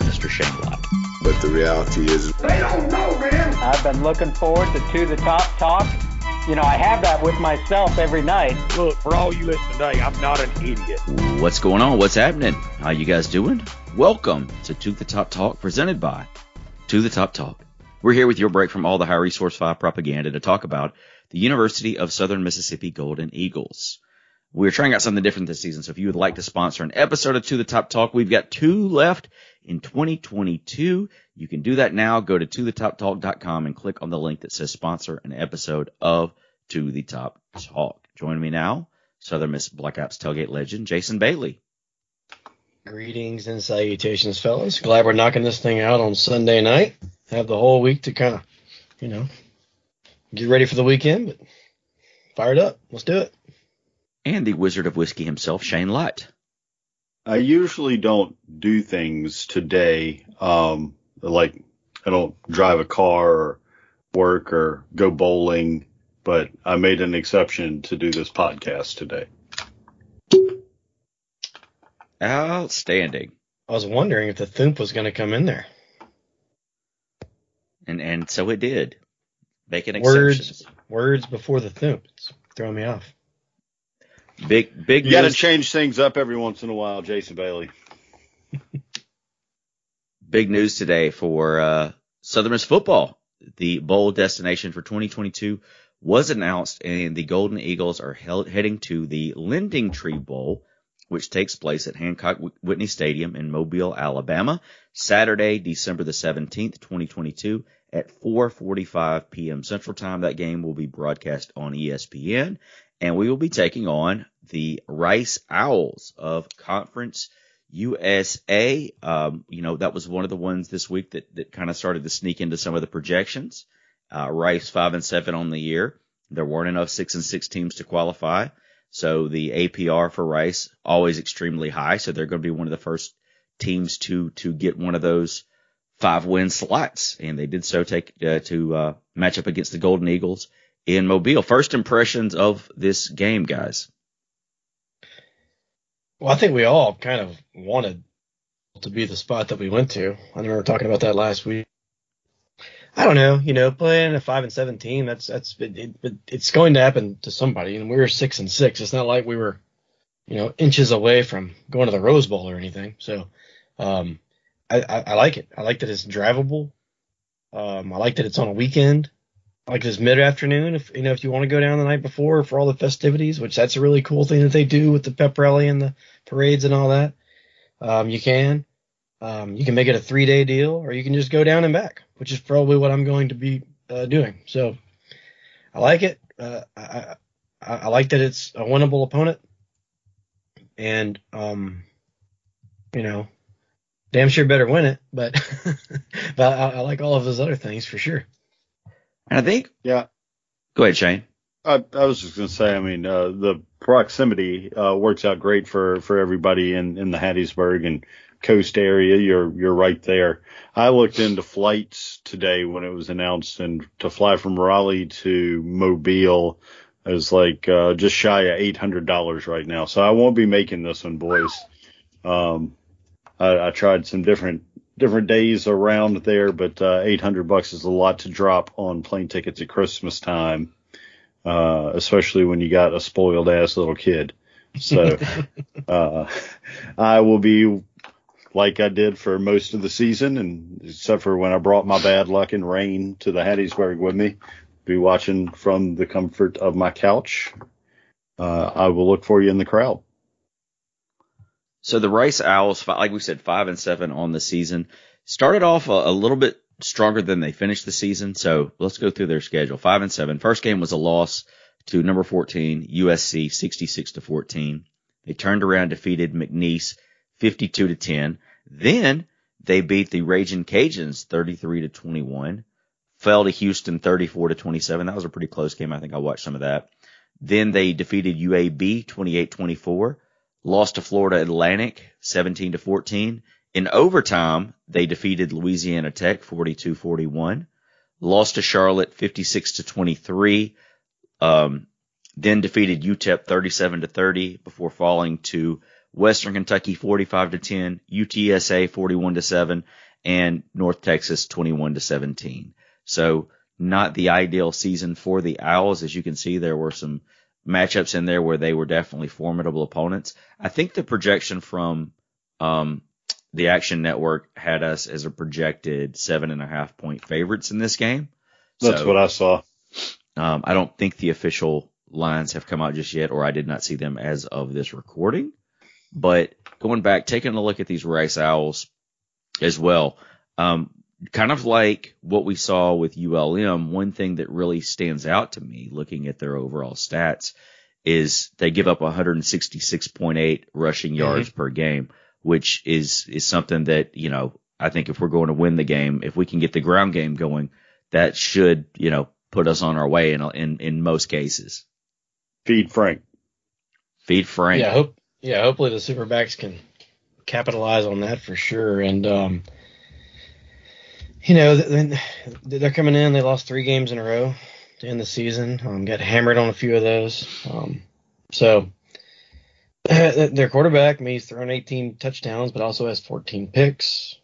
Mr. Shane Light. But the reality is, they don't know, man. I've been looking forward to The Top Talk. You know, I have that with myself every night. Look, for all you listen today, I'm not an idiot. What's going on? What's happening? How you guys doing? Welcome to The Top Talk, presented by To The Top Talk. We're here with your break from all the high resource 5 propaganda to talk about the University of Southern Mississippi Golden Eagles. We're trying out something different this season, so if you would like to sponsor an episode of To The Top Talk, we've got 2 left in 2022. You can do that now. Go to tothetoptalk.com and click on the link that says sponsor an episode of To The Top Talk. Join me now, Southern Miss Black Ops tailgate legend, Jason Bailey. Greetings and salutations, fellas. Glad we're knocking this thing out on Sunday night. Have the whole week to kind of, you know, get ready for the weekend, but fired up. Let's do it. And the Wizard of Whiskey himself, Shane Light. I usually don't do things today, like I don't drive a car or work or go bowling, but I made an exception to do this podcast today. Outstanding. I was wondering if the Thump was going to come in there. And so it did. Making exceptions. Words before the Thump. It's throwing me off. Big. You got to change things up every once in a while, Jason Bailey. Big news today for Southern Miss football. The bowl destination for 2022 was announced, and the Golden Eagles are heading to the Lending Tree Bowl, which takes place at Hancock-Whitney Stadium in Mobile, Alabama, Saturday, December the 17th, 2022, at 4:45 p.m. Central Time. That game will be broadcast on ESPN, and we will be taking on the Rice Owls of Conference USA. You know, that was one of the ones this week that kind of started to sneak into some of the projections. Rice 5-7 on the year. There weren't enough 6-6 teams to qualify. So the APR for Rice, always extremely high, so they're going to be one of the first teams to get one of those 5-win slots, and they did so to match up against the Golden Eagles in Mobile. First impressions of this game, guys. Well, I think we all kind of wanted to be the spot that we went to. I remember talking about that last week. I don't know, you know, playing a 5-7 team, it's going to happen to somebody. And we were 6-6. It's not like we were, you know, inches away from going to the Rose Bowl or anything. So, I like it. I like that it's drivable. I like that it's on a weekend. I like this mid-afternoon. If you want to go down the night before for all the festivities, which that's a really cool thing that they do with the pep rally and the parades and all that, you can. You can make it a 3-day deal, or you can just go down and back, which is probably what I'm going to be doing. So I like it. I like that it's a winnable opponent, and you know, damn sure better win it. But but I like all of those other things for sure. And I think, yeah. Go ahead, Shane. I was just going to say, I mean, the proximity works out great for everybody in the Hattiesburg and coast area. You're right there. I looked into flights today when it was announced, and to fly from Raleigh to Mobile is like just shy of $800 right now. So I won't be making this one, boys. I tried some different days around there, but $800 is a lot to drop on plane tickets at Christmas time, especially when you got a spoiled ass little kid. So I will be, like I did for most of the season, and except for when I brought my bad luck and rain to the Hattiesburg with me, be watching from the comfort of my couch. I will look for you in the crowd. So the Rice Owls, like we said, 5-7 on the season, started off a little bit stronger than they finished the season. So let's go through their schedule. 5-7. First game was a loss to number 14 USC, 66-14. They turned around, defeated McNeese, 52-10. Then They beat the Ragin' Cajuns 33-21, fell to Houston 34-27. That was a pretty close game. I think I watched some of that. Then they defeated UAB 28-24, lost to Florida Atlantic 17-14. In overtime, they defeated Louisiana Tech 42-41, lost to Charlotte 56-23, then defeated UTEP 37-30 before falling to Western Kentucky 45-10, UTSA 41-7, and North Texas 21-17. So not the ideal season for the Owls. As you can see, there were some matchups in there where they were definitely formidable opponents. I think the projection from the Action Network had us as a projected 7.5-point favorites in this game. That's what I saw. I don't think the official lines have come out just yet, or I did not see them as of this recording. But going back, taking a look at these Rice Owls as well, kind of like what we saw with ULM, one thing that really stands out to me looking at their overall stats is they give up 166.8 rushing yards per game, which is something that, you know, I think if we're going to win the game, if we can get the ground game going, that should, you know, put us on our way in most cases. Feed Frank. Hopefully the Superbacks can capitalize on that for sure. And, you know, they're coming in. They lost 3 games in a row to end the season. Got hammered on a few of those. Their quarterback, he's thrown 18 touchdowns, but also has 14 picks.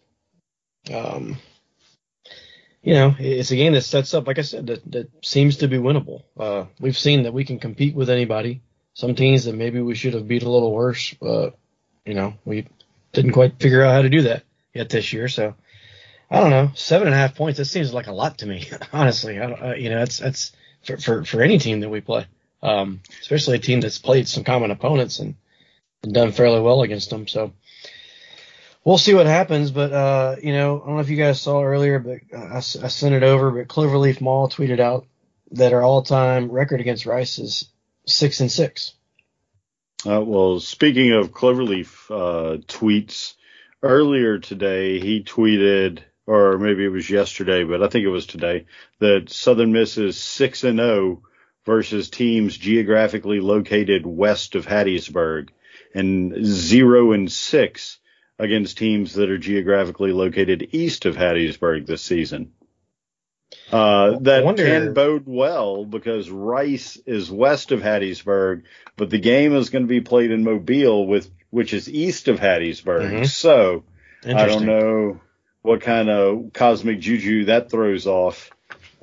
You know, it's a game that sets up, like I said, that seems to be winnable. We've seen that we can compete with anybody. Some teams that maybe we should have beat a little worse, but, you know, we didn't quite figure out how to do that yet this year. So, I don't know, 7.5 points, that seems like a lot to me, honestly. That's for any team that we play, especially a team that's played some common opponents and done fairly well against them. So we'll see what happens. But, you know, I don't know if you guys saw earlier, but I sent it over. But Cloverleaf Mall tweeted out that our all-time record against Rice is 6-6. Well, speaking of Cloverleaf tweets, earlier today he tweeted, or maybe it was yesterday, but I think it was today, that Southern Miss is 6-0 versus teams geographically located west of Hattiesburg, and 0-6 against teams that are geographically located east of Hattiesburg this season. That can bode well because Rice is west of Hattiesburg, but the game is going to be played in Mobile, which is east of Hattiesburg. Mm-hmm. So I don't know what kind of cosmic juju that throws off,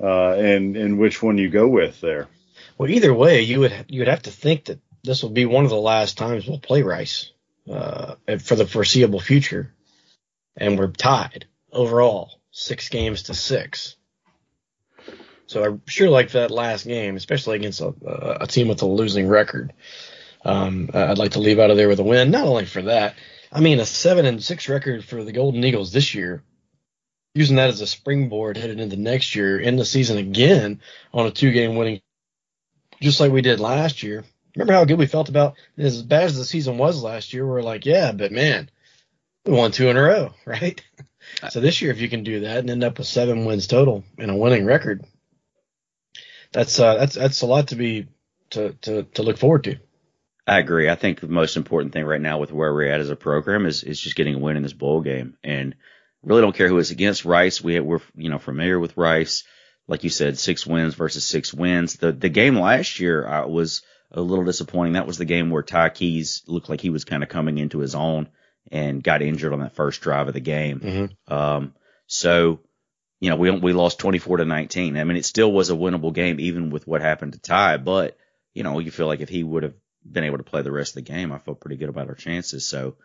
and which one you go with there. Well, either way, you would have to think that this will be one of the last times we'll play Rice for the foreseeable future, and we're tied overall 6-6. So I'm sure, like, that last game, especially against a team with a losing record, I'd like to leave out of there with a win. Not only for that, I mean, a 7-6 record for the Golden Eagles this year, using that as a springboard headed into next year, end the season again on a 2-game winning, just like we did last year. Remember how good we felt about, as bad as the season was last year, we were like, yeah, but man, we won 2 in a row, right? So this year, if you can do that and end up with 7 wins total and a winning record, That's a lot to look forward to. I agree. I think the most important thing right now with where we're at as a program is just getting a win in this bowl game, and really don't care who it's against. Rice, we're familiar with Rice. Like you said, 6 wins versus 6 wins. The game last year was a little disappointing. That was the game where Ty Keys looked like he was kind of coming into his own and got injured on that first drive of the game. Mm-hmm. You know, we lost 24-19. I mean, it still was a winnable game, even with what happened to Ty. But, you know, you feel like if he would have been able to play the rest of the game, I feel pretty good about our chances. So,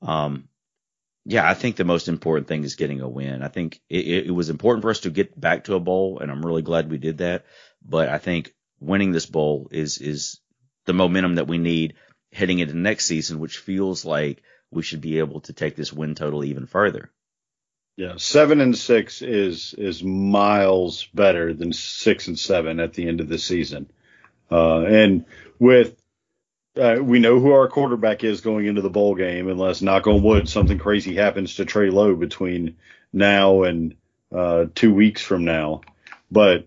I think the most important thing is getting a win. I think it was important for us to get back to a bowl, and I'm really glad we did that. But I think winning this bowl is the momentum that we need heading into next season, which feels like we should be able to take this win total even further. Yeah, 7-6 is miles better than 6-7 at the end of the season. And with we know who our quarterback is going into the bowl game, unless, knock on wood, something crazy happens to Trey Lowe between now and 2 weeks from now. But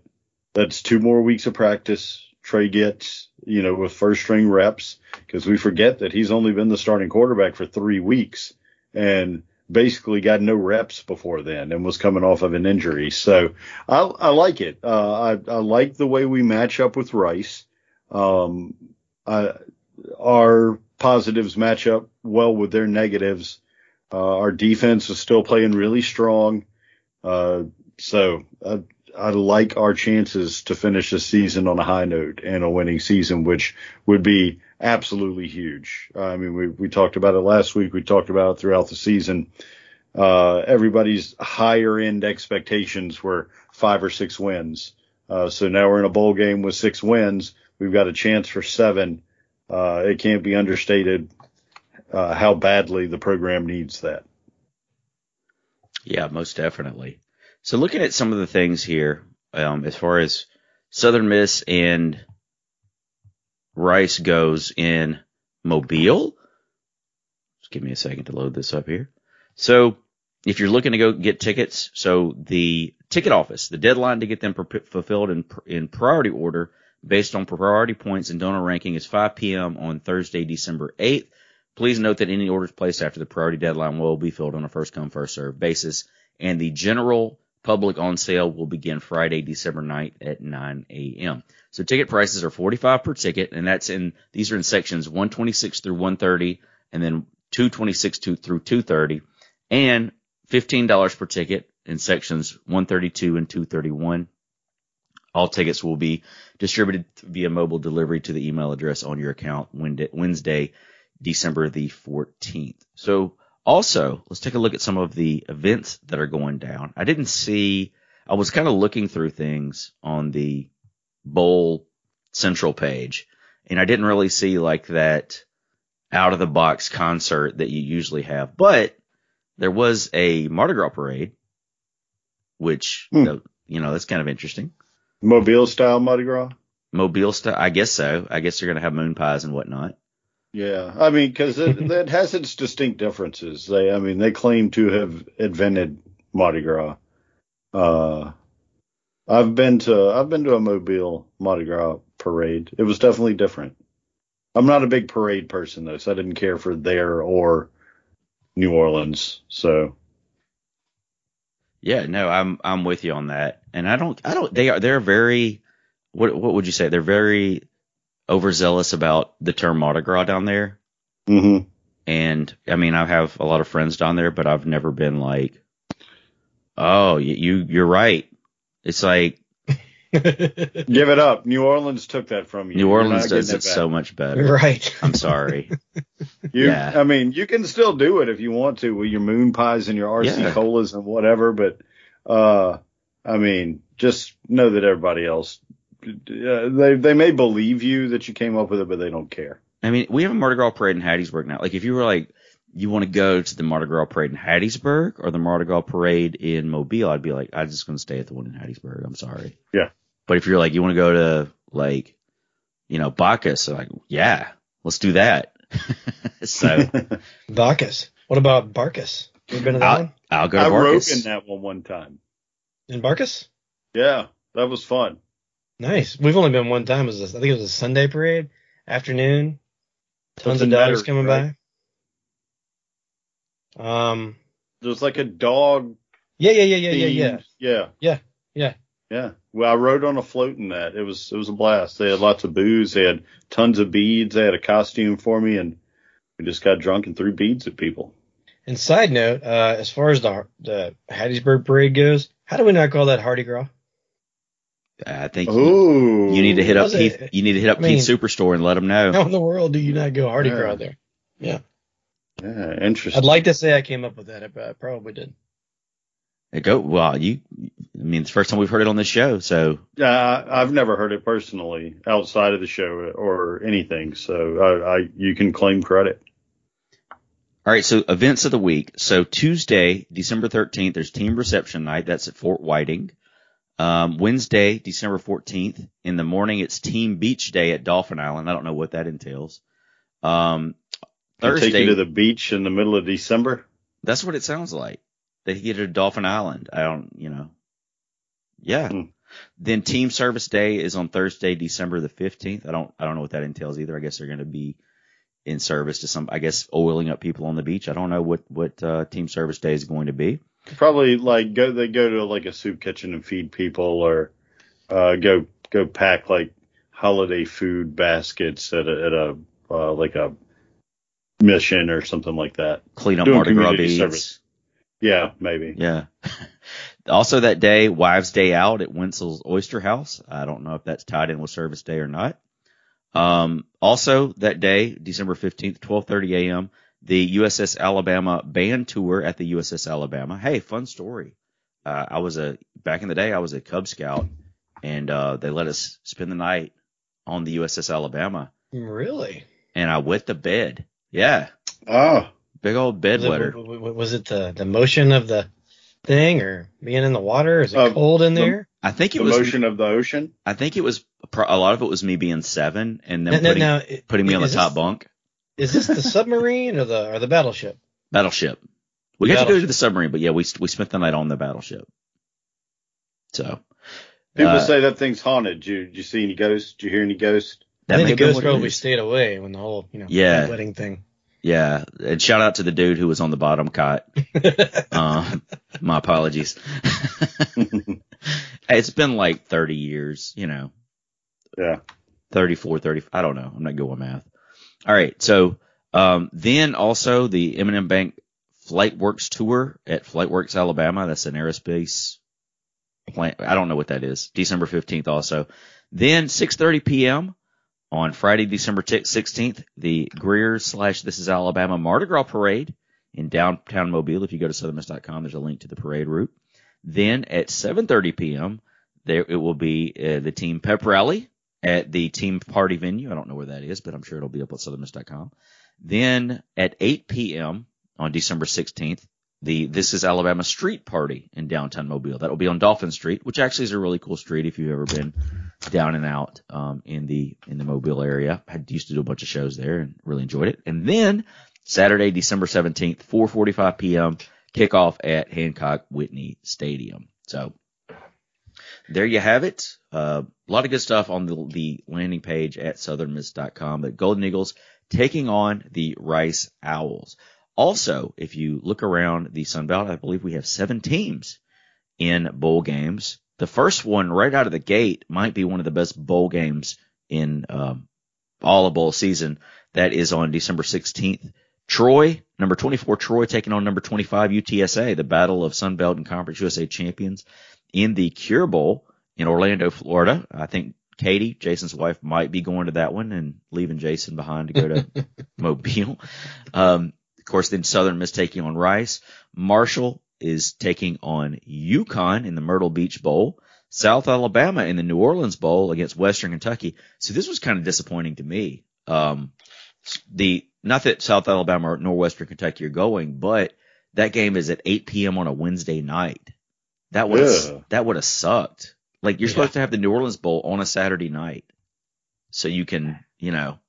that's 2 more weeks of practice Trey gets, you know, with first string reps, because we forget that he's only been the starting quarterback for 3 weeks and basically got no reps before then and was coming off of an injury. So I like it. I like the way we match up with Rice. Our positives match up well with their negatives. Our defense is still playing really strong. So I like our chances to finish the season on a high note and a winning season, which would be absolutely huge. I mean, we talked about it last week. We talked about it throughout the season. Everybody's higher end expectations were 5 or 6 wins. So now we're in a bowl game with 6 wins. We've got a chance for 7. It can't be understated how badly the program needs that. Yeah, most definitely. So looking at some of the things here, as far as Southern Miss and Rice goes in Mobile, just give me a second to load this up here. So if you're looking to go get tickets, so the ticket office, the deadline to get them fulfilled in priority order based on priority points and donor ranking is 5 p.m. on Thursday, December 8th. Please note that any orders placed after the priority deadline will be filled on a first-come, first-served basis, and the general public on sale will begin Friday, December 9th at 9 a.m. So ticket prices are $45 per ticket, and these are in sections 126 through 130, and then 226 through 230, and $15 per ticket in sections 132 and 231. All tickets will be distributed via mobile delivery to the email address on your account Wednesday, December the 14th. So also, let's take a look at some of the events that are going down. I was kind of looking through things on the Bowl Central page, and I didn't really see like that out-of-the-box concert that you usually have. But there was a Mardi Gras parade, which, you know, that's kind of interesting. Mobile-style Mardi Gras? Mobile-style, I guess so. I guess they're going to have moon pies and whatnot. Yeah, I mean, because that has its distinct differences. They claim to have invented Mardi Gras. I've been to a Mobile Mardi Gras parade. It was definitely different. I'm not a big parade person though, so I didn't care for there or New Orleans. So yeah, no, I'm with you on that. And I don't. They're very. What would you say? They're very overzealous about the term Mardi Gras down there. Mm-hmm. And I mean, I have a lot of friends down there, but I've never been like, oh, you're right. It's like, give it up. New Orleans took that from you. New Orleans does it so much better. Right. I'm sorry. Yeah. I mean, you can still do it if you want to with your moon pies and your RC colas and whatever. But, I mean, just know that everybody else, they may believe you that you came up with it, but they don't care. I mean, we have a Mardi Gras parade in Hattiesburg now. Like, if you were like, you want to go to the Mardi Gras parade in Hattiesburg or the Mardi Gras parade in Mobile, I'd be like, I'm just going to stay at the one in Hattiesburg. I'm sorry. Yeah. But if you're like, you want to go to, like, you know, Bacchus, like, yeah, let's do that. So Bacchus. What about Barkus? You been to that one? I'll go to Barkus. I rode in that one time. In Barkus? Yeah, that was fun. Nice. We've only been one time. I think it was a Sunday parade afternoon. Tons of dogs coming by. There's like a dog. Yeah. Well, I rode on a float in that. It was a blast. They had lots of booze. They had tons of beads. They had a costume for me, and we just got drunk and threw beads at people. And side note, as far as the Hattiesburg parade goes, how do we not call that Hardy Gras? I think you need to hit up Keith. You need to hit up Keith's Superstore and let him know. How in the world do you not go Hardy Gras there? Yeah. Yeah, interesting. I'd like to say I came up with that, but I probably didn't. It's the first time we've heard it on this show, so. I've never heard it personally outside of the show or anything, so you can claim credit. All right, so events of the week. So Tuesday, December 13th, there's team reception night. That's at Fort Whiting. Wednesday, December 14th, in the morning, it's Team Beach Day at Dolphin Island. I don't know what that entails. Thursday, take you to the beach in the middle of December. That's what it sounds like. They get to Dolphin Island. I don't, you know. Yeah. Hmm. Then team service day is on Thursday, December the 15th. I don't know what that entails either. I guess they're going to be in service to some, I guess, oiling up people on the beach. I don't know what team service day is going to be. Probably like they go to like a soup kitchen and feed people, or go pack like holiday food baskets at a like a mission or something like that. Clean up Mardi Gras beads. Yeah, maybe. Yeah. Also that day, Wives Day Out at Wenzel's Oyster House. I don't know if that's tied in with Service Day or not. Also that day, December 15th, 12:30 a.m., the USS Alabama band tour at the USS Alabama. Hey, fun story. Back in the day, I was a Cub Scout, and they let us spend the night on the USS Alabama. Really? And I wet the bed. Yeah. Oh. Big old bedwetter. Was it the motion of the thing, or being in the water? Is it cold in there? I think it was the motion of the ocean. I think it was a lot of it was me being seven and then putting me on the top bunk. Is this the submarine or the battleship? Battleship. We got to go to the submarine, but yeah, we spent the night on the battleship. So people say that thing's haunted. Did you see any ghosts? Did you hear any ghosts? I think the ghost probably stayed away when the whole wedding thing. Yeah, and shout out to the dude who was on the bottom cot. My apologies. It's been like 30 years, you know. Yeah. 34, 35. I don't know. I'm not good with math. All right. So then also the M&M Bank Flightworks Tour at Flightworks, Alabama. That's an aerospace plant. I don't know what that is. December 15th also. Then 6:30 p.m. on Friday, December 16th, the Greer / This Is Alabama Mardi Gras Parade in downtown Mobile. If you go to southernmiss.com, there's a link to the parade route. Then at 7:30 p.m., it will be the team pep rally at the team party venue. I don't know where that is, but I'm sure it'll be up at southernmiss.com. Then at 8 p.m. on December 16th, the This Is Alabama Street Party in downtown Mobile. That will be on Dolphin Street, which actually is a really cool street if you've ever been down and out in the Mobile area. I used to do a bunch of shows there and really enjoyed it. And then Saturday, December 17th, 4:45 p.m., kickoff at Hancock-Whitney Stadium. So there you have it. A lot of good stuff on the landing page at southernmiss.com. But Golden Eagles taking on the Rice Owls. Also, if you look around the Sun Belt, I believe we have 7 teams in bowl games. The first one right out of the gate might be one of the best bowl games in all of bowl season. That is on December 16th. Troy, number 24, Troy taking on number 25, UTSA, the battle of Sun Belt and Conference USA champions in the Cure Bowl in Orlando, Florida. I think Katie, Jason's wife, might be going to that one and leaving Jason behind to go to Mobile. Of course, then Southern Miss taking on Rice. Marshall is taking on UConn in the Myrtle Beach Bowl. South Alabama in the New Orleans Bowl against Western Kentucky. So this was kind of disappointing to me. Not that South Alabama or Northwestern Kentucky are going, but that game is at 8 p.m. on a Wednesday night. That would have sucked. Like, you're supposed to have the New Orleans Bowl on a Saturday night, so you can, you know,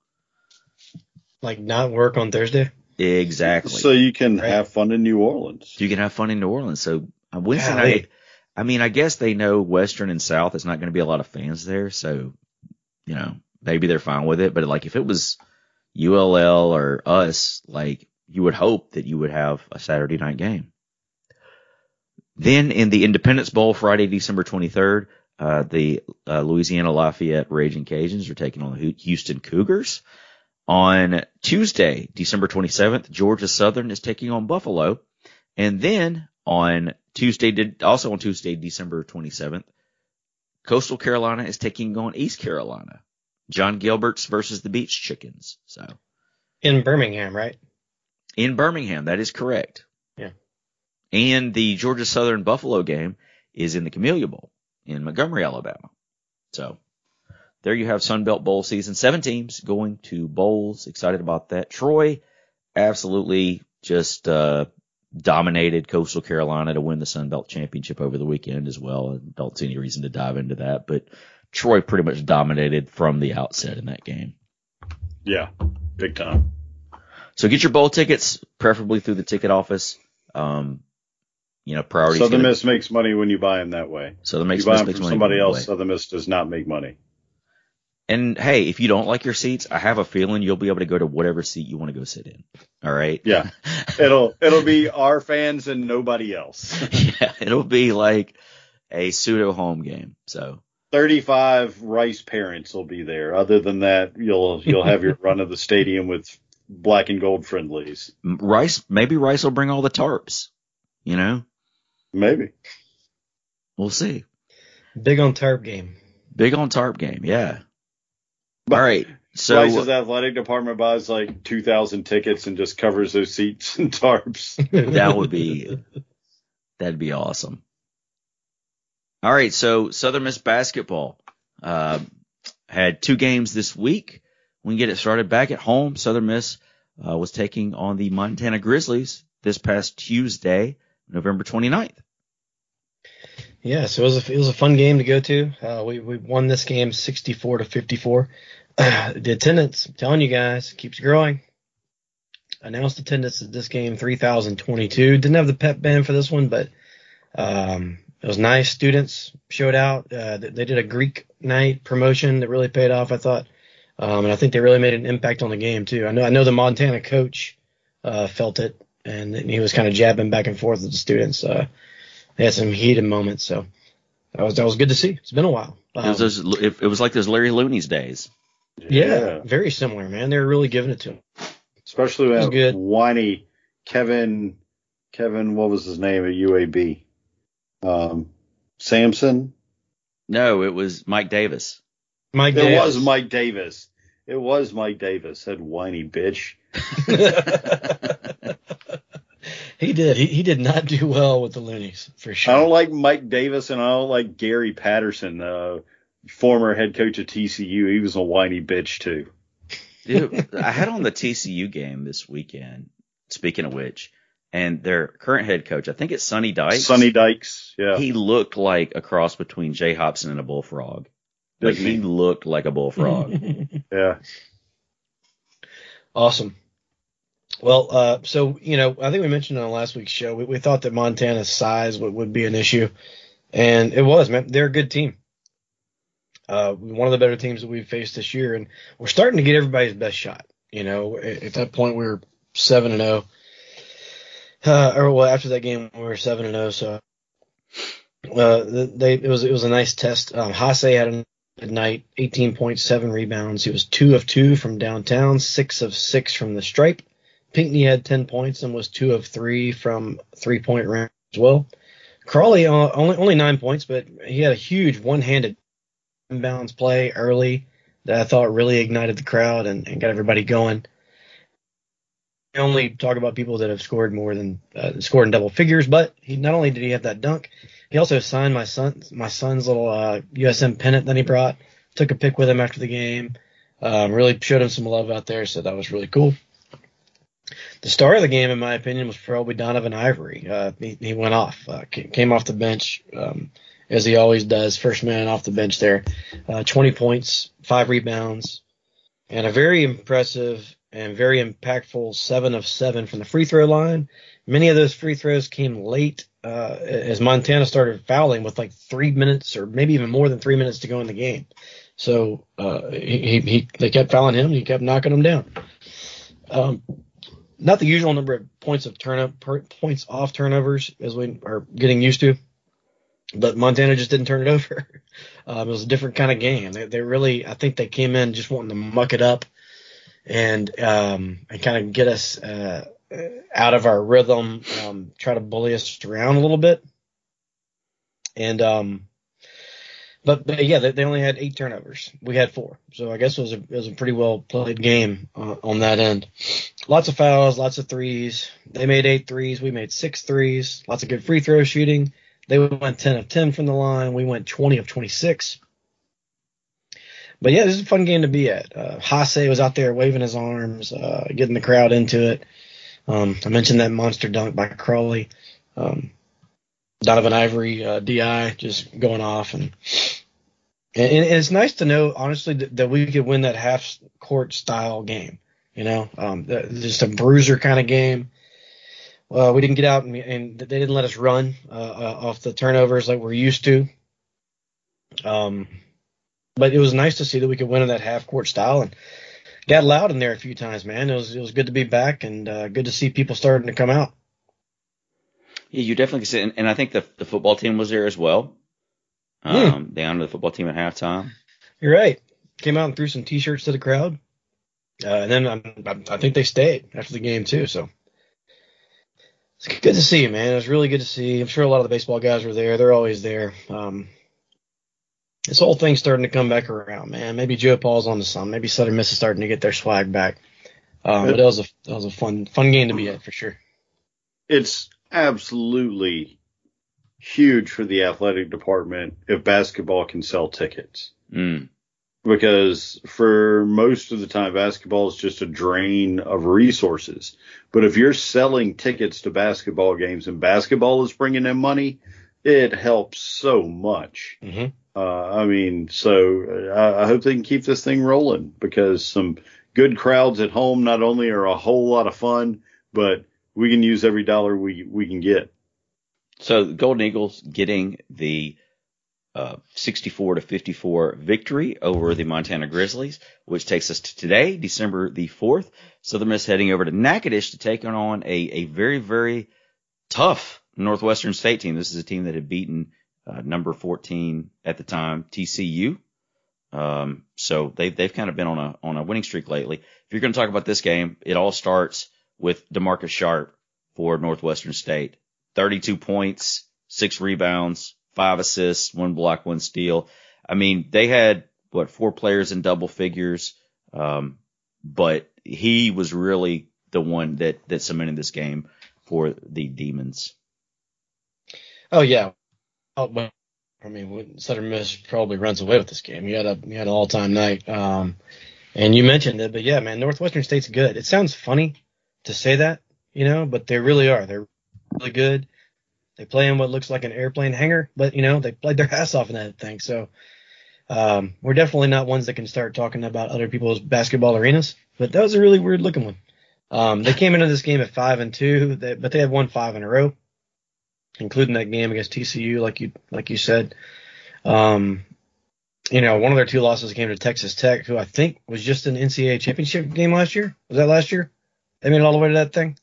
like not work on Thursday. Exactly. So you can have fun in New Orleans. You can have fun in New Orleans. So Wednesday night, I mean, I guess they know Western and South. It's not going to be a lot of fans there. So, you know, maybe they're fine with it. But like if it was ULL or us, like you would hope that you would have a Saturday night game. Then in the Independence Bowl, Friday, December 23rd, the Louisiana Lafayette Raging Cajuns are taking on the Houston Cougars. On Tuesday, December 27th, Georgia Southern is taking on Buffalo. And then on Tuesday, December 27th, Coastal Carolina is taking on East Carolina. John Gilbert's versus the Beach Chickens. So in Birmingham, right? In Birmingham, that is correct. Yeah. And the Georgia Southern Buffalo game is in the Camellia Bowl in Montgomery, Alabama. So there you have Sunbelt Bowl season. 7 teams going to bowls. Excited about that. Troy absolutely just dominated Coastal Carolina to win the Sunbelt Championship over the weekend as well. I don't see any reason to dive into that, but Troy pretty much dominated from the outset in that game. Yeah. Big time. So get your bowl tickets, preferably through the ticket office. Priority. Southern Miss makes money when you buy them that way. If you buy them from somebody else, Southern Miss does not make money. And, hey, if you don't like your seats, I have a feeling you'll be able to go to whatever seat you want to go sit in. All right? Yeah. It'll be our fans and nobody else. Yeah, it'll be like a pseudo-home game. So 35 Rice parents will be there. Other than that, you'll have your run of the stadium with black and gold friendlies. Maybe Rice will bring all the tarps, Maybe. We'll see. Big on tarp game, yeah. All right. So Rice's athletic department buys like 2,000 tickets and just covers those seats in tarps. That'd be awesome. All right. So Southern Miss basketball had two games this week. We can get it started back at home. Southern Miss was taking on the Montana Grizzlies this past Tuesday, November 29th. Yeah, so it was a fun game to go to. We won this game 64-54. The attendance, I'm telling you guys, keeps growing. Announced attendance at this game 3,022. Didn't have the pep band for this one, but it was nice. Students showed out. They did a Greek night promotion that really paid off, I thought, and I think they really made an impact on the game too. I know the Montana coach felt it, and he was kind of jabbing back and forth with the students. They had some heated moments, so that was good to see. It's been a while. It was like those Larry Looney's days. Yeah, very similar, man. They were really giving it to him. Especially with that whiny Kevin, what was his name at UAB? Samson? No, it was Mike Davis. It was Mike Davis. That whiny bitch. He did. He did not do well with the Loonies, for sure. I don't like Mike Davis, and I don't like Gary Patterson, former head coach of TCU. He was a whiny bitch, too. Dude, I had on the TCU game this weekend, speaking of which, and their current head coach, I think it's Sonny Dykes. Sonny Dykes, yeah. He looked like a cross between Jay Hobson and a bullfrog. He looked like a bullfrog. Yeah. Awesome. Well, I think we mentioned on last week's show, we thought that Montana's size would be an issue, and it was, man. They're a good team. One of the better teams that we've faced this year, and we're starting to get everybody's best shot. At that point, we were 7-0. After that game, we were 7-0, so it was a nice test. Hase had a good night, 18.7 rebounds. He was 2 of 2 from downtown, 6 of 6 from the stripe. Pinkney had 10 points and was 2 of 3 from three-point range as well. Crawley only 9 points, but he had a huge one-handed inbounds play early that I thought really ignited the crowd and got everybody going. We only talk about people that have scored more than scored in double figures, but he not only did he have that dunk, he also signed my son's little USM pennant that he brought. Took a pic with him after the game. Really showed him some love out there, so that was really cool. The star of the game, in my opinion, was probably Donovan Ivory. He went off, came off the bench, as he always does, first man off the bench there. 20 points, 5 rebounds, and a very impressive and very impactful 7 of 7 from the free throw line. Many of those free throws came late as Montana started fouling with like 3 minutes or maybe even more than 3 minutes to go in the game. So they kept fouling him, and he kept knocking them down. Not the usual number of points off turnovers as we are getting used to, but Montana just didn't turn it over. It was a different kind of game. They really, I think they came in just wanting to muck it up and kind of get us out of our rhythm, try to bully us around a little bit. And they only had 8 turnovers. We had 4. So I guess it was a pretty well-played game on that end. Lots of fouls, lots of threes. They made 8 threes. We made 6 threes. Lots of good free throw shooting. They went 10 of 10 from the line. We went 20 of 26. But, yeah, this is a fun game to be at. Hase was out there waving his arms, getting the crowd into it. I mentioned that monster dunk by Crawley. Donovan Ivory, DI, just going off. And it's nice to know, honestly, that we could win that half-court style game. You know, just a bruiser kind of game. We didn't get out, and they didn't let us run off the turnovers like we're used to. But it was nice to see that we could win in that half-court style, and got loud in there a few times, man. It was good to be back, and good to see people starting to come out. Yeah, you definitely can see, and I think the football team was there as well. They honored the football team at halftime. You're right. Came out and threw some T-shirts to the crowd. And then I think they stayed after the game, too. So it's good to see you, man. It was really good to see. I'm sure a lot of the baseball guys were there. They're always there. This whole thing's starting to come back around, man. Maybe Joe Paul's on to something. Maybe Southern Miss is starting to get their swag back. But that was a fun game to be at for sure. It's absolutely huge for the athletic department if basketball can sell tickets. Mm. Because for most of the time, basketball is just a drain of resources. But if you're selling tickets to basketball games and basketball is bringing in money, it helps so much. Mm-hmm. I hope they can keep this thing rolling, because some good crowds at home not only are a whole lot of fun, but we can use every dollar we can get. So the Golden Eagles getting the 64-54 victory over the Montana Grizzlies, which takes us to today, December the 4th. Southern Miss heading over to Natchitoches to take on a very, very tough Northwestern State team. This is a team that had beaten number 14 at the time, TCU. So they've kind of been on a winning streak lately. If you're going to talk about this game, it all starts with DeMarcus Sharp for Northwestern State. 32 points, 6 rebounds, 5 assists, 1 block, 1 steal. I mean, they had, 4 players in double figures, but he was really the one that cemented this game for the Demons. Oh, yeah. Southern Miss probably runs away with this game. You had an all-time night, and you mentioned it, but yeah, man, Northwestern State's good. It sounds funny to say that, but they really are. They're really good. They play in what looks like an airplane hangar, but, they played their ass off in that thing. So we're definitely not ones that can start talking about other people's basketball arenas, but that was a really weird-looking one. They came into this game at 5-2, but they had won 5 in a row, including that game against TCU, like you said. One of their 2 losses came to Texas Tech, who I think was just an NCAA championship game last year. Was that last year? They made it all the way to that thing?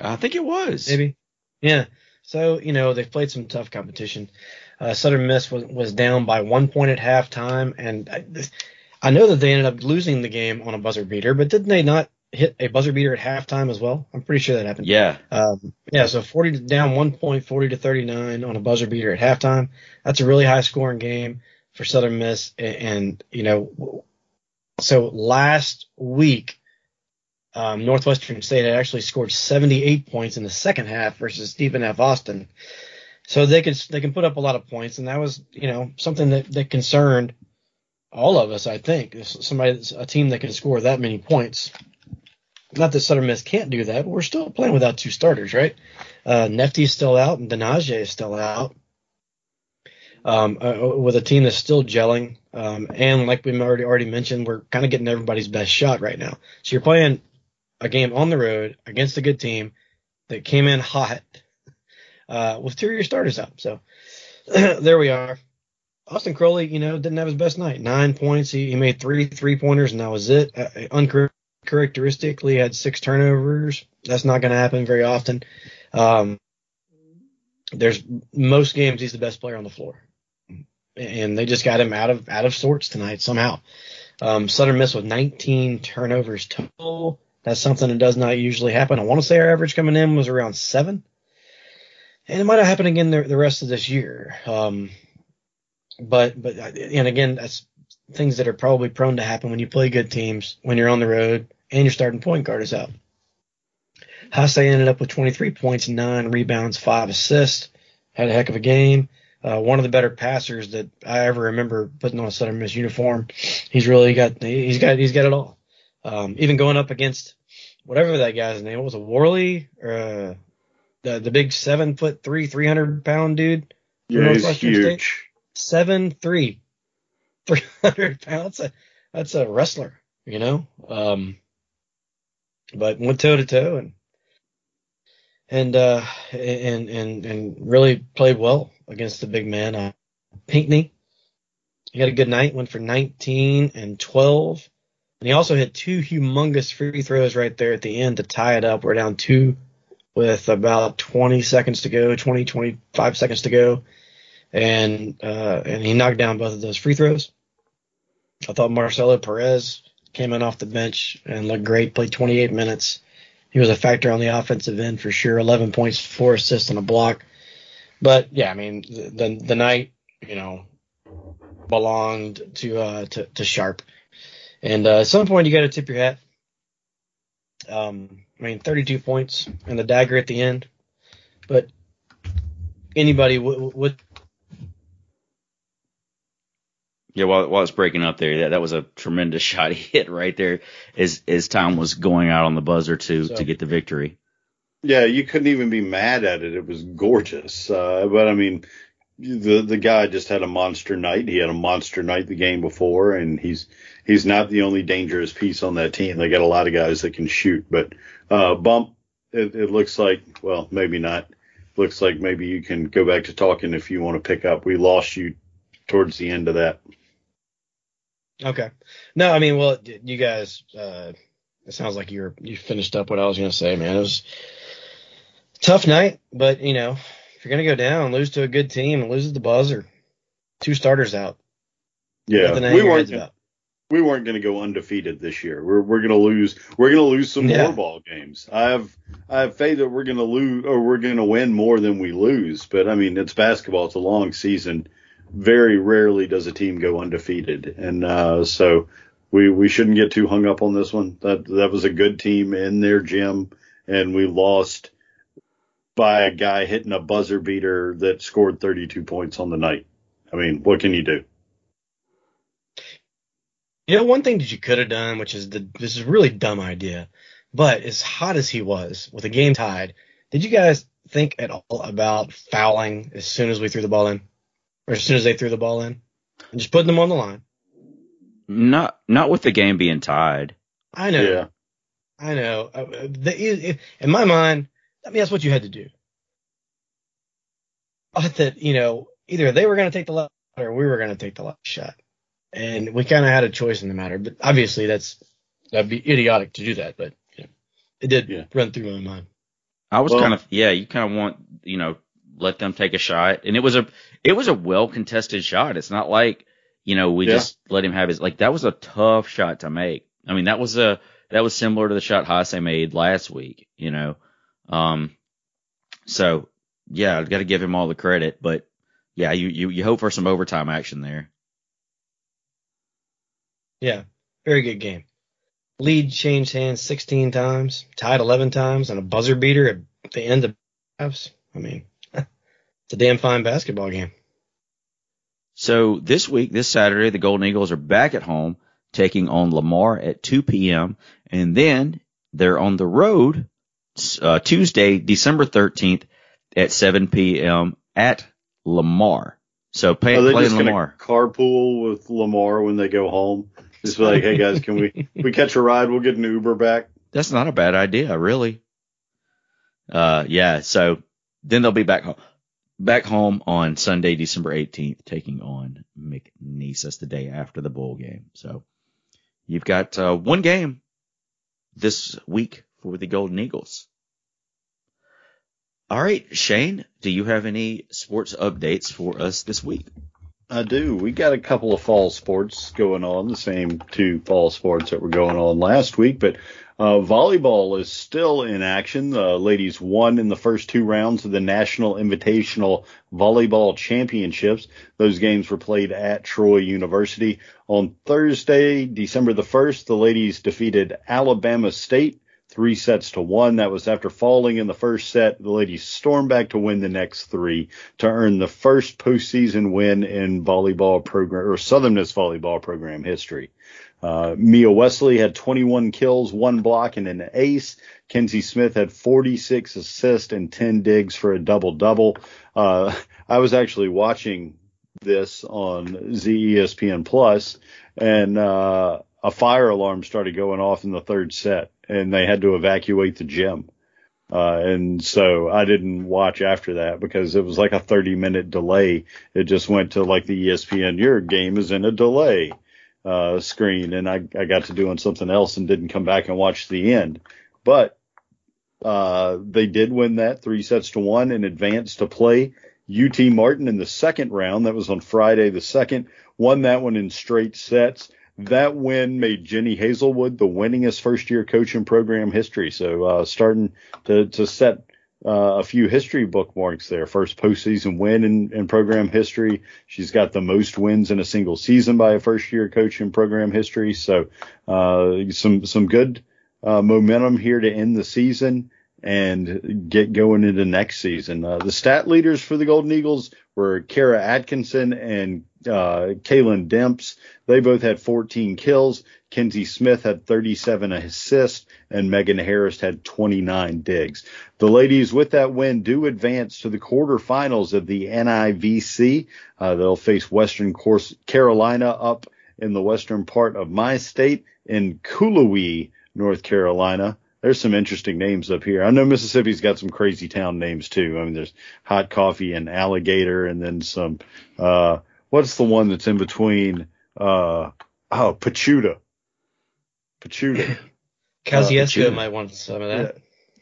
I think it was. Maybe. Yeah. So, they've played some tough competition. Southern Miss was down by 1 point at halftime, and I know that they ended up losing the game on a buzzer beater, but didn't they not hit a buzzer beater at halftime as well? I'm pretty sure that happened. Yeah. So 40 down 1 point, 40-39 on a buzzer beater at halftime. That's a really high-scoring game for Southern Miss. And so last week, Northwestern State had actually scored 78 points in the second half versus Stephen F. Austin, so they can put up a lot of points, and that was something that concerned all of us. I think a team that can score that many points. Not that Southern Miss can't do that, but we're still playing without 2 starters, right? Nefty is still out, and Denaje is still out. With a team that's still gelling, and like we already mentioned, we're kind of getting everybody's best shot right now. So you're playing a game on the road against a good team that came in hot with 2 of your starters up. So there we are. Austin Crowley, didn't have his best night. 9 points. He made 3 three-pointers, and that was it. Uncharacteristically had 6 turnovers. That's not going to happen very often. There's most games he's the best player on the floor, and they just got him out of sorts tonight somehow. Southern Miss with 19 turnovers total. That's something that does not usually happen. I want to say our average coming in was around 7, and it might have happened again the rest of this year. But and again, that's things that are probably prone to happen when you play good teams, when you're on the road, and your starting point guard is out. Hase ended up with 23 points, 9 rebounds, 5 assists. Had a heck of a game. One of the better passers that I ever remember putting on a Southern Miss uniform. He's got it all. Even going up against whatever that guy's name was, a Worley, or the big 7'3", 300-pound dude. Yeah, he's huge. 7'3", 300 pounds. That's a wrestler. but went toe to toe and really played well against the big man. Pinckney, he had a good night, went for 19 and 12. And he also hit two humongous free throws right there at the end to tie it up. We're down two with about 20 seconds to go, 25 seconds to go. And he knocked down both of those free throws. I thought Marcelo Perez came in off the bench and looked great, played 28 minutes. He was a factor on the offensive end for sure, 11 points, 4 assists, and a block. But, yeah, I mean, the night, you know, belonged to Sharp. And at some point you got to tip your hat. 32 points and the dagger at the end. But anybody would – Yeah, while it's breaking up there, that was a tremendous shot he hit right there as time was going out on the buzzer to get the victory. Yeah, you couldn't even be mad at it. It was gorgeous. But, I mean, the guy just had a monster night. He had a monster night the game before, and he's not the only dangerous piece on that team. They got a lot of guys that can shoot. But Bump, it looks like, well, maybe not. Looks like maybe you can go back to talking if you want to pick up. We lost you towards the end of that. Okay. No, I mean, well, you guys, it sounds like you finished up what I was going to say, man. It was a tough night, but, you know, if you're going to go down, lose to a good team and lose at the buzzer, two starters out. Yeah, we weren't going to go undefeated this year. We're going to lose. We're going to lose some more ball games. I have faith that we're going to lose or we're going to win more than we lose. But I mean, it's basketball. It's a long season. Very rarely does a team go undefeated, and so we shouldn't get too hung up on this one. That was a good team in their gym, and we lost by a guy hitting a buzzer beater that scored 32 points on the night. I mean, what can you do? You know, one thing that you could have done, which is this is a really dumb idea, but as hot as he was with the game tied, did you guys think at all about fouling as soon as we threw the ball in? Or as soon as they threw the ball in, and just putting them on the line. Not with the game being tied. I know. Yeah. I know. In my mind, I mean, that's what you had to do. I thought that, you know, either they were going to take the left or we were going to take the left shot. And we kind of had a choice in the matter. But obviously, that'd be idiotic to do that. But you know, it did run through my mind. I was you kind of want, you know, let them take a shot. And it was a well contested shot. It's not like, you know, we just let him have his, like, that was a tough shot to make. I mean, that was similar to the shot Hase made last week, you know? So yeah, I've got to give him all the credit, but yeah, you hope for some overtime action there. Yeah. Very good game. Lead changed hands 16 times, tied 11 times, and a buzzer beater at the end of the halves. I mean, it's a damn fine basketball game. So this week, this Saturday, the Golden Eagles are back at home taking on Lamar at 2 p.m. And then they're on the road Tuesday, December 13th at 7 p.m. at Lamar. So playing Lamar. Carpool with Lamar when they go home. Just be like, hey, guys, can we catch a ride? We'll get an Uber back. That's not a bad idea, really. So then they'll be back home. Back home on Sunday, December 18th, taking on McNeese. That's the day after the bowl game. So you've got one game this week for the Golden Eagles. All right, Shane, do you have any sports updates for us this week? I do. We got a couple of fall sports going on, the same two fall sports that were going on last week. But volleyball is still in action. The ladies won in the first two rounds of the National Invitational Volleyball Championships. Those games were played at Troy University. On Thursday, December the 1st, the ladies defeated Alabama State 3-1. That was after falling in the first set. The ladies stormed back to win the next three to earn the first postseason win in volleyball program or Southern Miss volleyball program history. Mia Wesley had 21 kills, 1 block, and an ace. Kenzie Smith had 46 assists and 10 digs for a double-double. I was actually watching this on ZESPN Plus, and a fire alarm started going off in the third set, and they had to evacuate the gym. And so I didn't watch after that because it was like a 30-minute delay. It just went to like the ESPN, your game is in a delay screen. And I got to doing something else and didn't come back and watch the end. But they did win that 3-1 and advanced to play UT Martin in the second round. That was on Friday the 2nd. Won that one in straight sets. That win made Jenny Hazelwood the winningest first-year coach in program history. So starting to set a few history bookmarks there. First postseason win in program history. She's got the most wins in a single season by a first-year coach in program history. So some good momentum here to end the season and get going into next season. The stat leaders for the Golden Eagles were Kara Atkinson and Kaylin Demps. They both had 14 kills. Kenzie Smith had 37 assists, and Megan Harris had 29 digs. The ladies with that win do advance to the quarterfinals of the NIVC. They'll face Western Carolina up in the western part of my state in Coolooee, North Carolina. There's some interesting names up here. I know Mississippi's got some crazy town names too. I mean, there's Hot Coffee and Alligator, and then some, what's the one that's in between? Pachuta. Kosciuszko might want some of that. Yeah.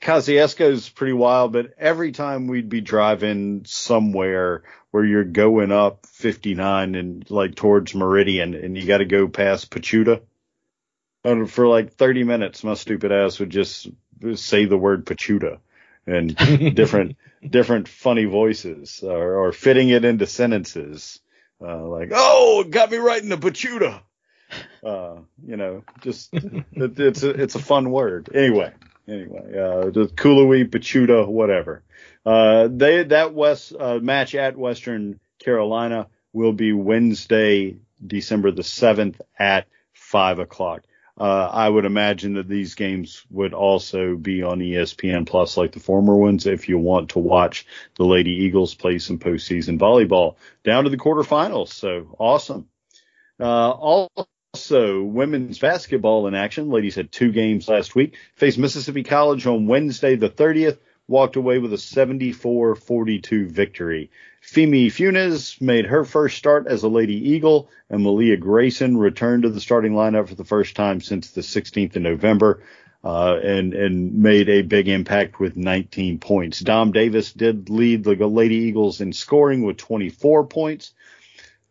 Kosciuszko's pretty wild, but every time we'd be driving somewhere where you're going up 59 and like towards Meridian, and you got to go past Pachuta. And for like 30 minutes, my stupid ass would just say the word Pachuta and different funny voices or fitting it into sentences like, oh, it got me right in the Pachuta. Just it's a fun word. Anyway, just Coolooee, Pachuta, whatever. That match at Western Carolina will be Wednesday, December the 7th at 5:00. I would imagine that these games would also be on ESPN Plus like the former ones if you want to watch the Lady Eagles play some postseason volleyball. Down to the quarterfinals, so awesome. Also, women's basketball in action. Ladies had 2 games last week. Faced Mississippi College on Wednesday the 30th. Walked away with a 74-42 victory. Femi Funes made her first start as a Lady Eagle, and Malia Grayson returned to the starting lineup for the first time since the 16th of November and made a big impact with 19 points. Dom Davis did lead the Lady Eagles in scoring with 24 points.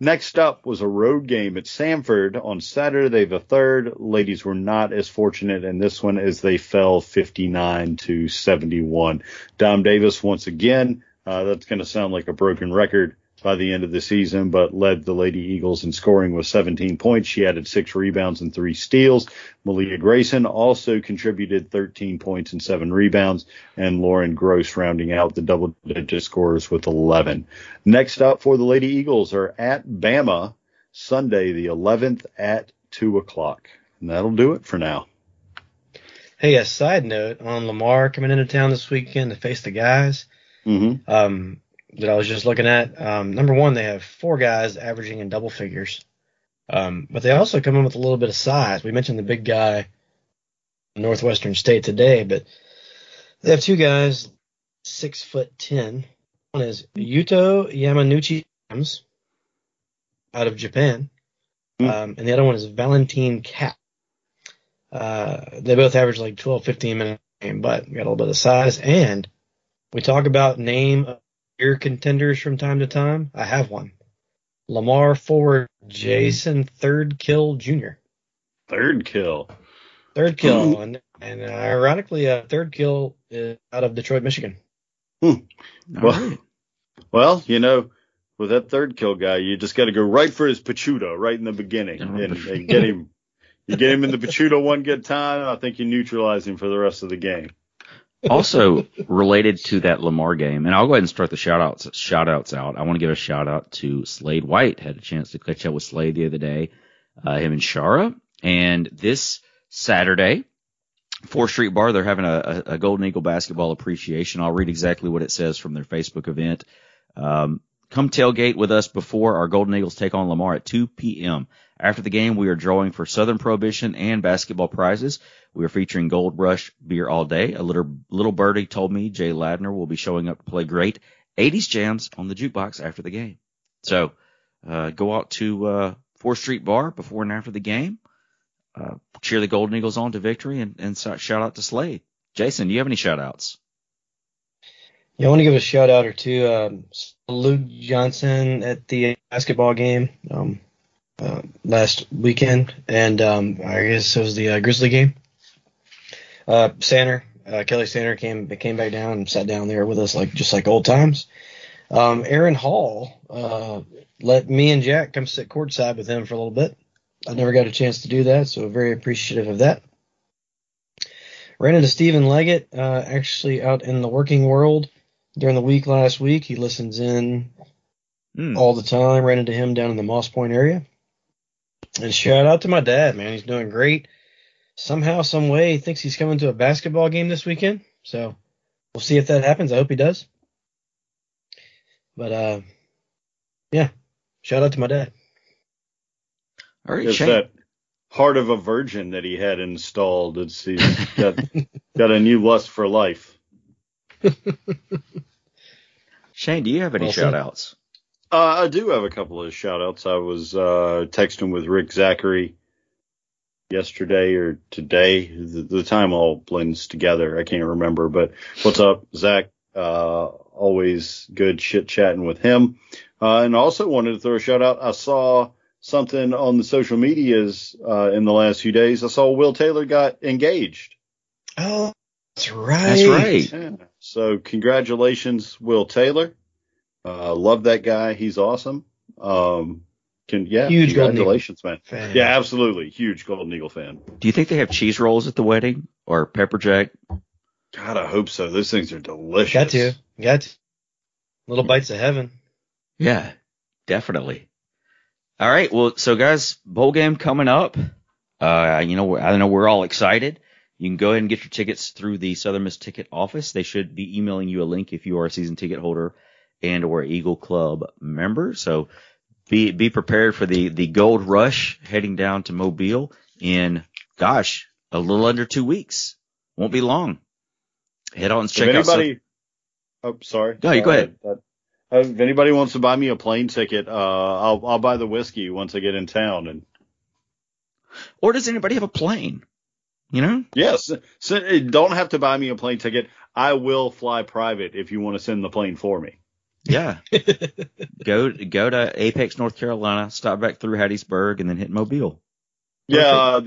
Next up was a road game at Samford on Saturday the 3rd. Ladies were not as fortunate in this one as they fell 59-71. Dom Davis once again, that's going to sound like a broken record by the end of the season, but led the Lady Eagles in scoring with 17 points. She added 6 rebounds and 3 steals. Malia Grayson also contributed 13 points and 7 rebounds, and Lauren Gross rounding out the double-digit scorers with 11. Next up for the Lady Eagles are at Bama, Sunday the 11th at 2:00. And that'll do it for now. Hey, a side note on Lamar coming into town this weekend to face the guys. Mm-hmm. That I was just looking at. Number one, they have 4 guys averaging in double figures. But they also come in with a little bit of size. We mentioned the big guy, Northwestern State today, but they have 2 guys 6'10". One is Yuto Yamanuchi out of Japan. And the other one is Valentine Kapp. They both average like 12, 15 minutes a game, but we got a little bit of size. And we talk about name of your contenders from time to time. I have one. Lamar forward Jason Third Kill Junior. Third Kill. Ooh. And ironically, Third Kill is out of Detroit, Michigan. Well, with that Third Kill guy, you just got to go right for his Pachuta right in the beginning and get him. You get him in the Pachuta one good time, I think you neutralize him for the rest of the game. Also related to that Lamar game, and I'll go ahead and start the shout outs out. I want to give a shout out to Slade White. Had a chance to catch up with Slade the other day, him and Shara. And this Saturday, 4th Street Bar, they're having a Golden Eagle basketball appreciation. I'll read exactly what it says from their Facebook event. Come tailgate with us before our Golden Eagles take on Lamar at 2 p.m. After the game, we are drawing for Southern Prohibition and basketball prizes. We are featuring Gold Rush beer all day. A little birdie told me Jay Ladner will be showing up to play great 80s jams on the jukebox after the game. So go out to 4th Street Bar before and after the game. Cheer the Golden Eagles on to victory, and shout out to Slade. Jason, do you have any shout outs? Yeah, I want to give a shout out or two. Luke Johnson at the basketball game last weekend, and I guess it was the Grizzly game. Kelly Sander came back down and sat down there with us like old times. Aaron Hall let me and Jack come sit courtside with him for a little bit. I never got a chance to do that, so very appreciative of that. Ran into Stephen Leggett, actually out in the working world during the week last week. He listens in all the time. Ran into him down in the Moss Point area. And shout out to my dad, man. He's doing great. Somehow, some way, he thinks he's coming to a basketball game this weekend. So we'll see if that happens. I hope he does. But, yeah, shout out to my dad. All right, Shane. That heart of a virgin that he had installed. He's got a new lust for life. Shane, do you have any shout-outs? I do have a couple of shout-outs. I was texting with Rick Zachary yesterday or today. The time all blends together. I can't remember, but what's up, Zach? Always good chit-chatting with him. And also wanted to throw a shout-out. I saw something on the social medias in the last few days. I saw Will Taylor got engaged. Oh, that's right. That's right. Yeah. So congratulations, Will Taylor. Love that guy. He's awesome. Huge congratulations, man. Fan. Yeah, absolutely. Huge Golden Eagle fan. Do you think they have cheese rolls at the wedding or pepper jack? God, I hope so. Those things are delicious. Got to. Little bites of heaven. Yeah, definitely. All right, well, so guys, bowl game coming up. I know we're all excited. You can go ahead and get your tickets through the Southern Miss ticket office. They should be emailing you a link if you are a season ticket holder and or Eagle Club member. So be prepared for the Gold Rush heading down to Mobile in, a little under 2 weeks. Won't be long. Head on and check out. No, you go ahead. If anybody wants to buy me a plane ticket, I'll buy the whiskey once I get in town. Or does anybody have a plane? You know? Yes. So, don't have to buy me a plane ticket. I will fly private if you want to send the plane for me. Yeah. Go to Apex, North Carolina, stop back through Hattiesburg, and then hit Mobile. Perfect. Yeah,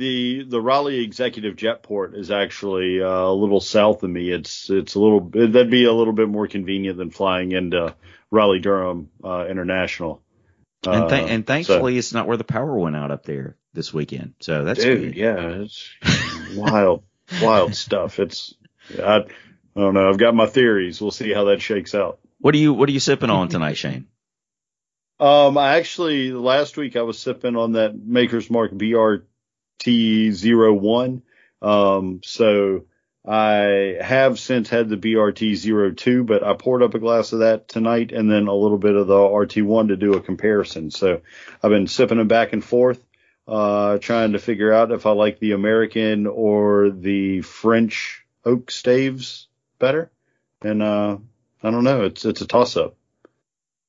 the Raleigh Executive Jetport is actually a little south of me. It's a little that'd be a little bit more convenient than flying into Raleigh-Durham International. And thankfully, it's not where the power went out up there this weekend. So that's good. Yeah, it's wild stuff. I don't know. I've got my theories. We'll see how that shakes out. What are you sipping on tonight, Shane? I actually last week I was sipping on that Maker's Mark BR. T01. So I have since had the BRT02, but I poured up a glass of that tonight and then a little bit of the RT1 to do a comparison. So I've been sipping them back and forth, trying to figure out if I like the American or the French oak staves better. And I don't know. It's a toss up.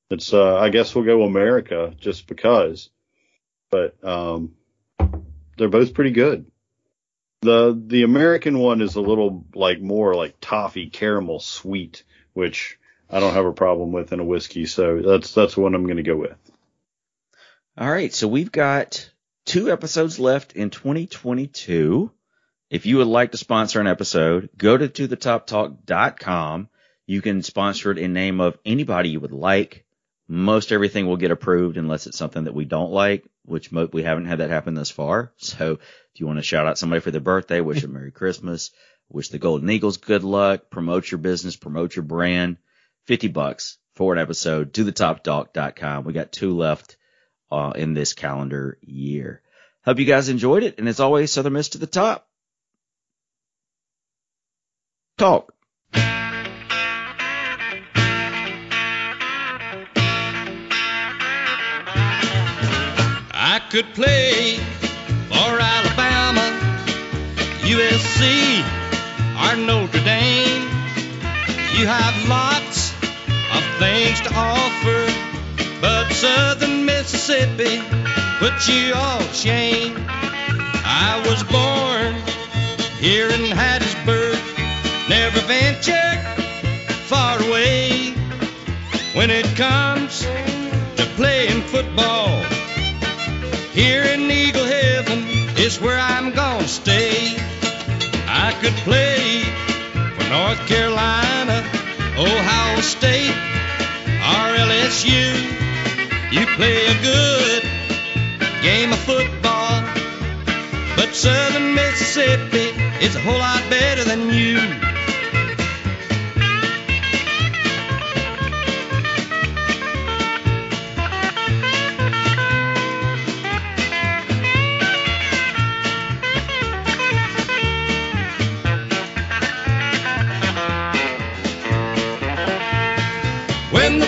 It's I guess we'll go America just because. But they're both pretty good. The American one is a little more toffee caramel sweet, which I don't have a problem with in a whiskey. So that's the one I'm going to go with. All right. So we've got 2 episodes left in 2022. If you would like to sponsor an episode, go to tothetoptalk.com. You can sponsor it in name of anybody you would like. Most everything will get approved unless it's something that we don't like, which we haven't had that happen thus far. So if you want to shout out somebody for their birthday, wish them Merry Christmas, wish the Golden Eagles good luck, promote your business, promote your brand, $50 for an episode, tothetoptalk.com. We got 2 left in this calendar year. Hope you guys enjoyed it. And as always, Southern Miss to the top. Talk. I could play for Alabama, USC, or Notre Dame. You have lots of things to offer, but Southern Mississippi put you all to shame. I was born here in Hattiesburg, never ventured far away. When it comes to playing football, here in Eagle Heaven is where I'm gonna stay. I could play for North Carolina, Ohio State, or LSU. You play a good game of football, but Southern Mississippi is a whole lot better than you. When the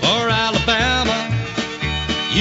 for Alabama,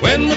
When the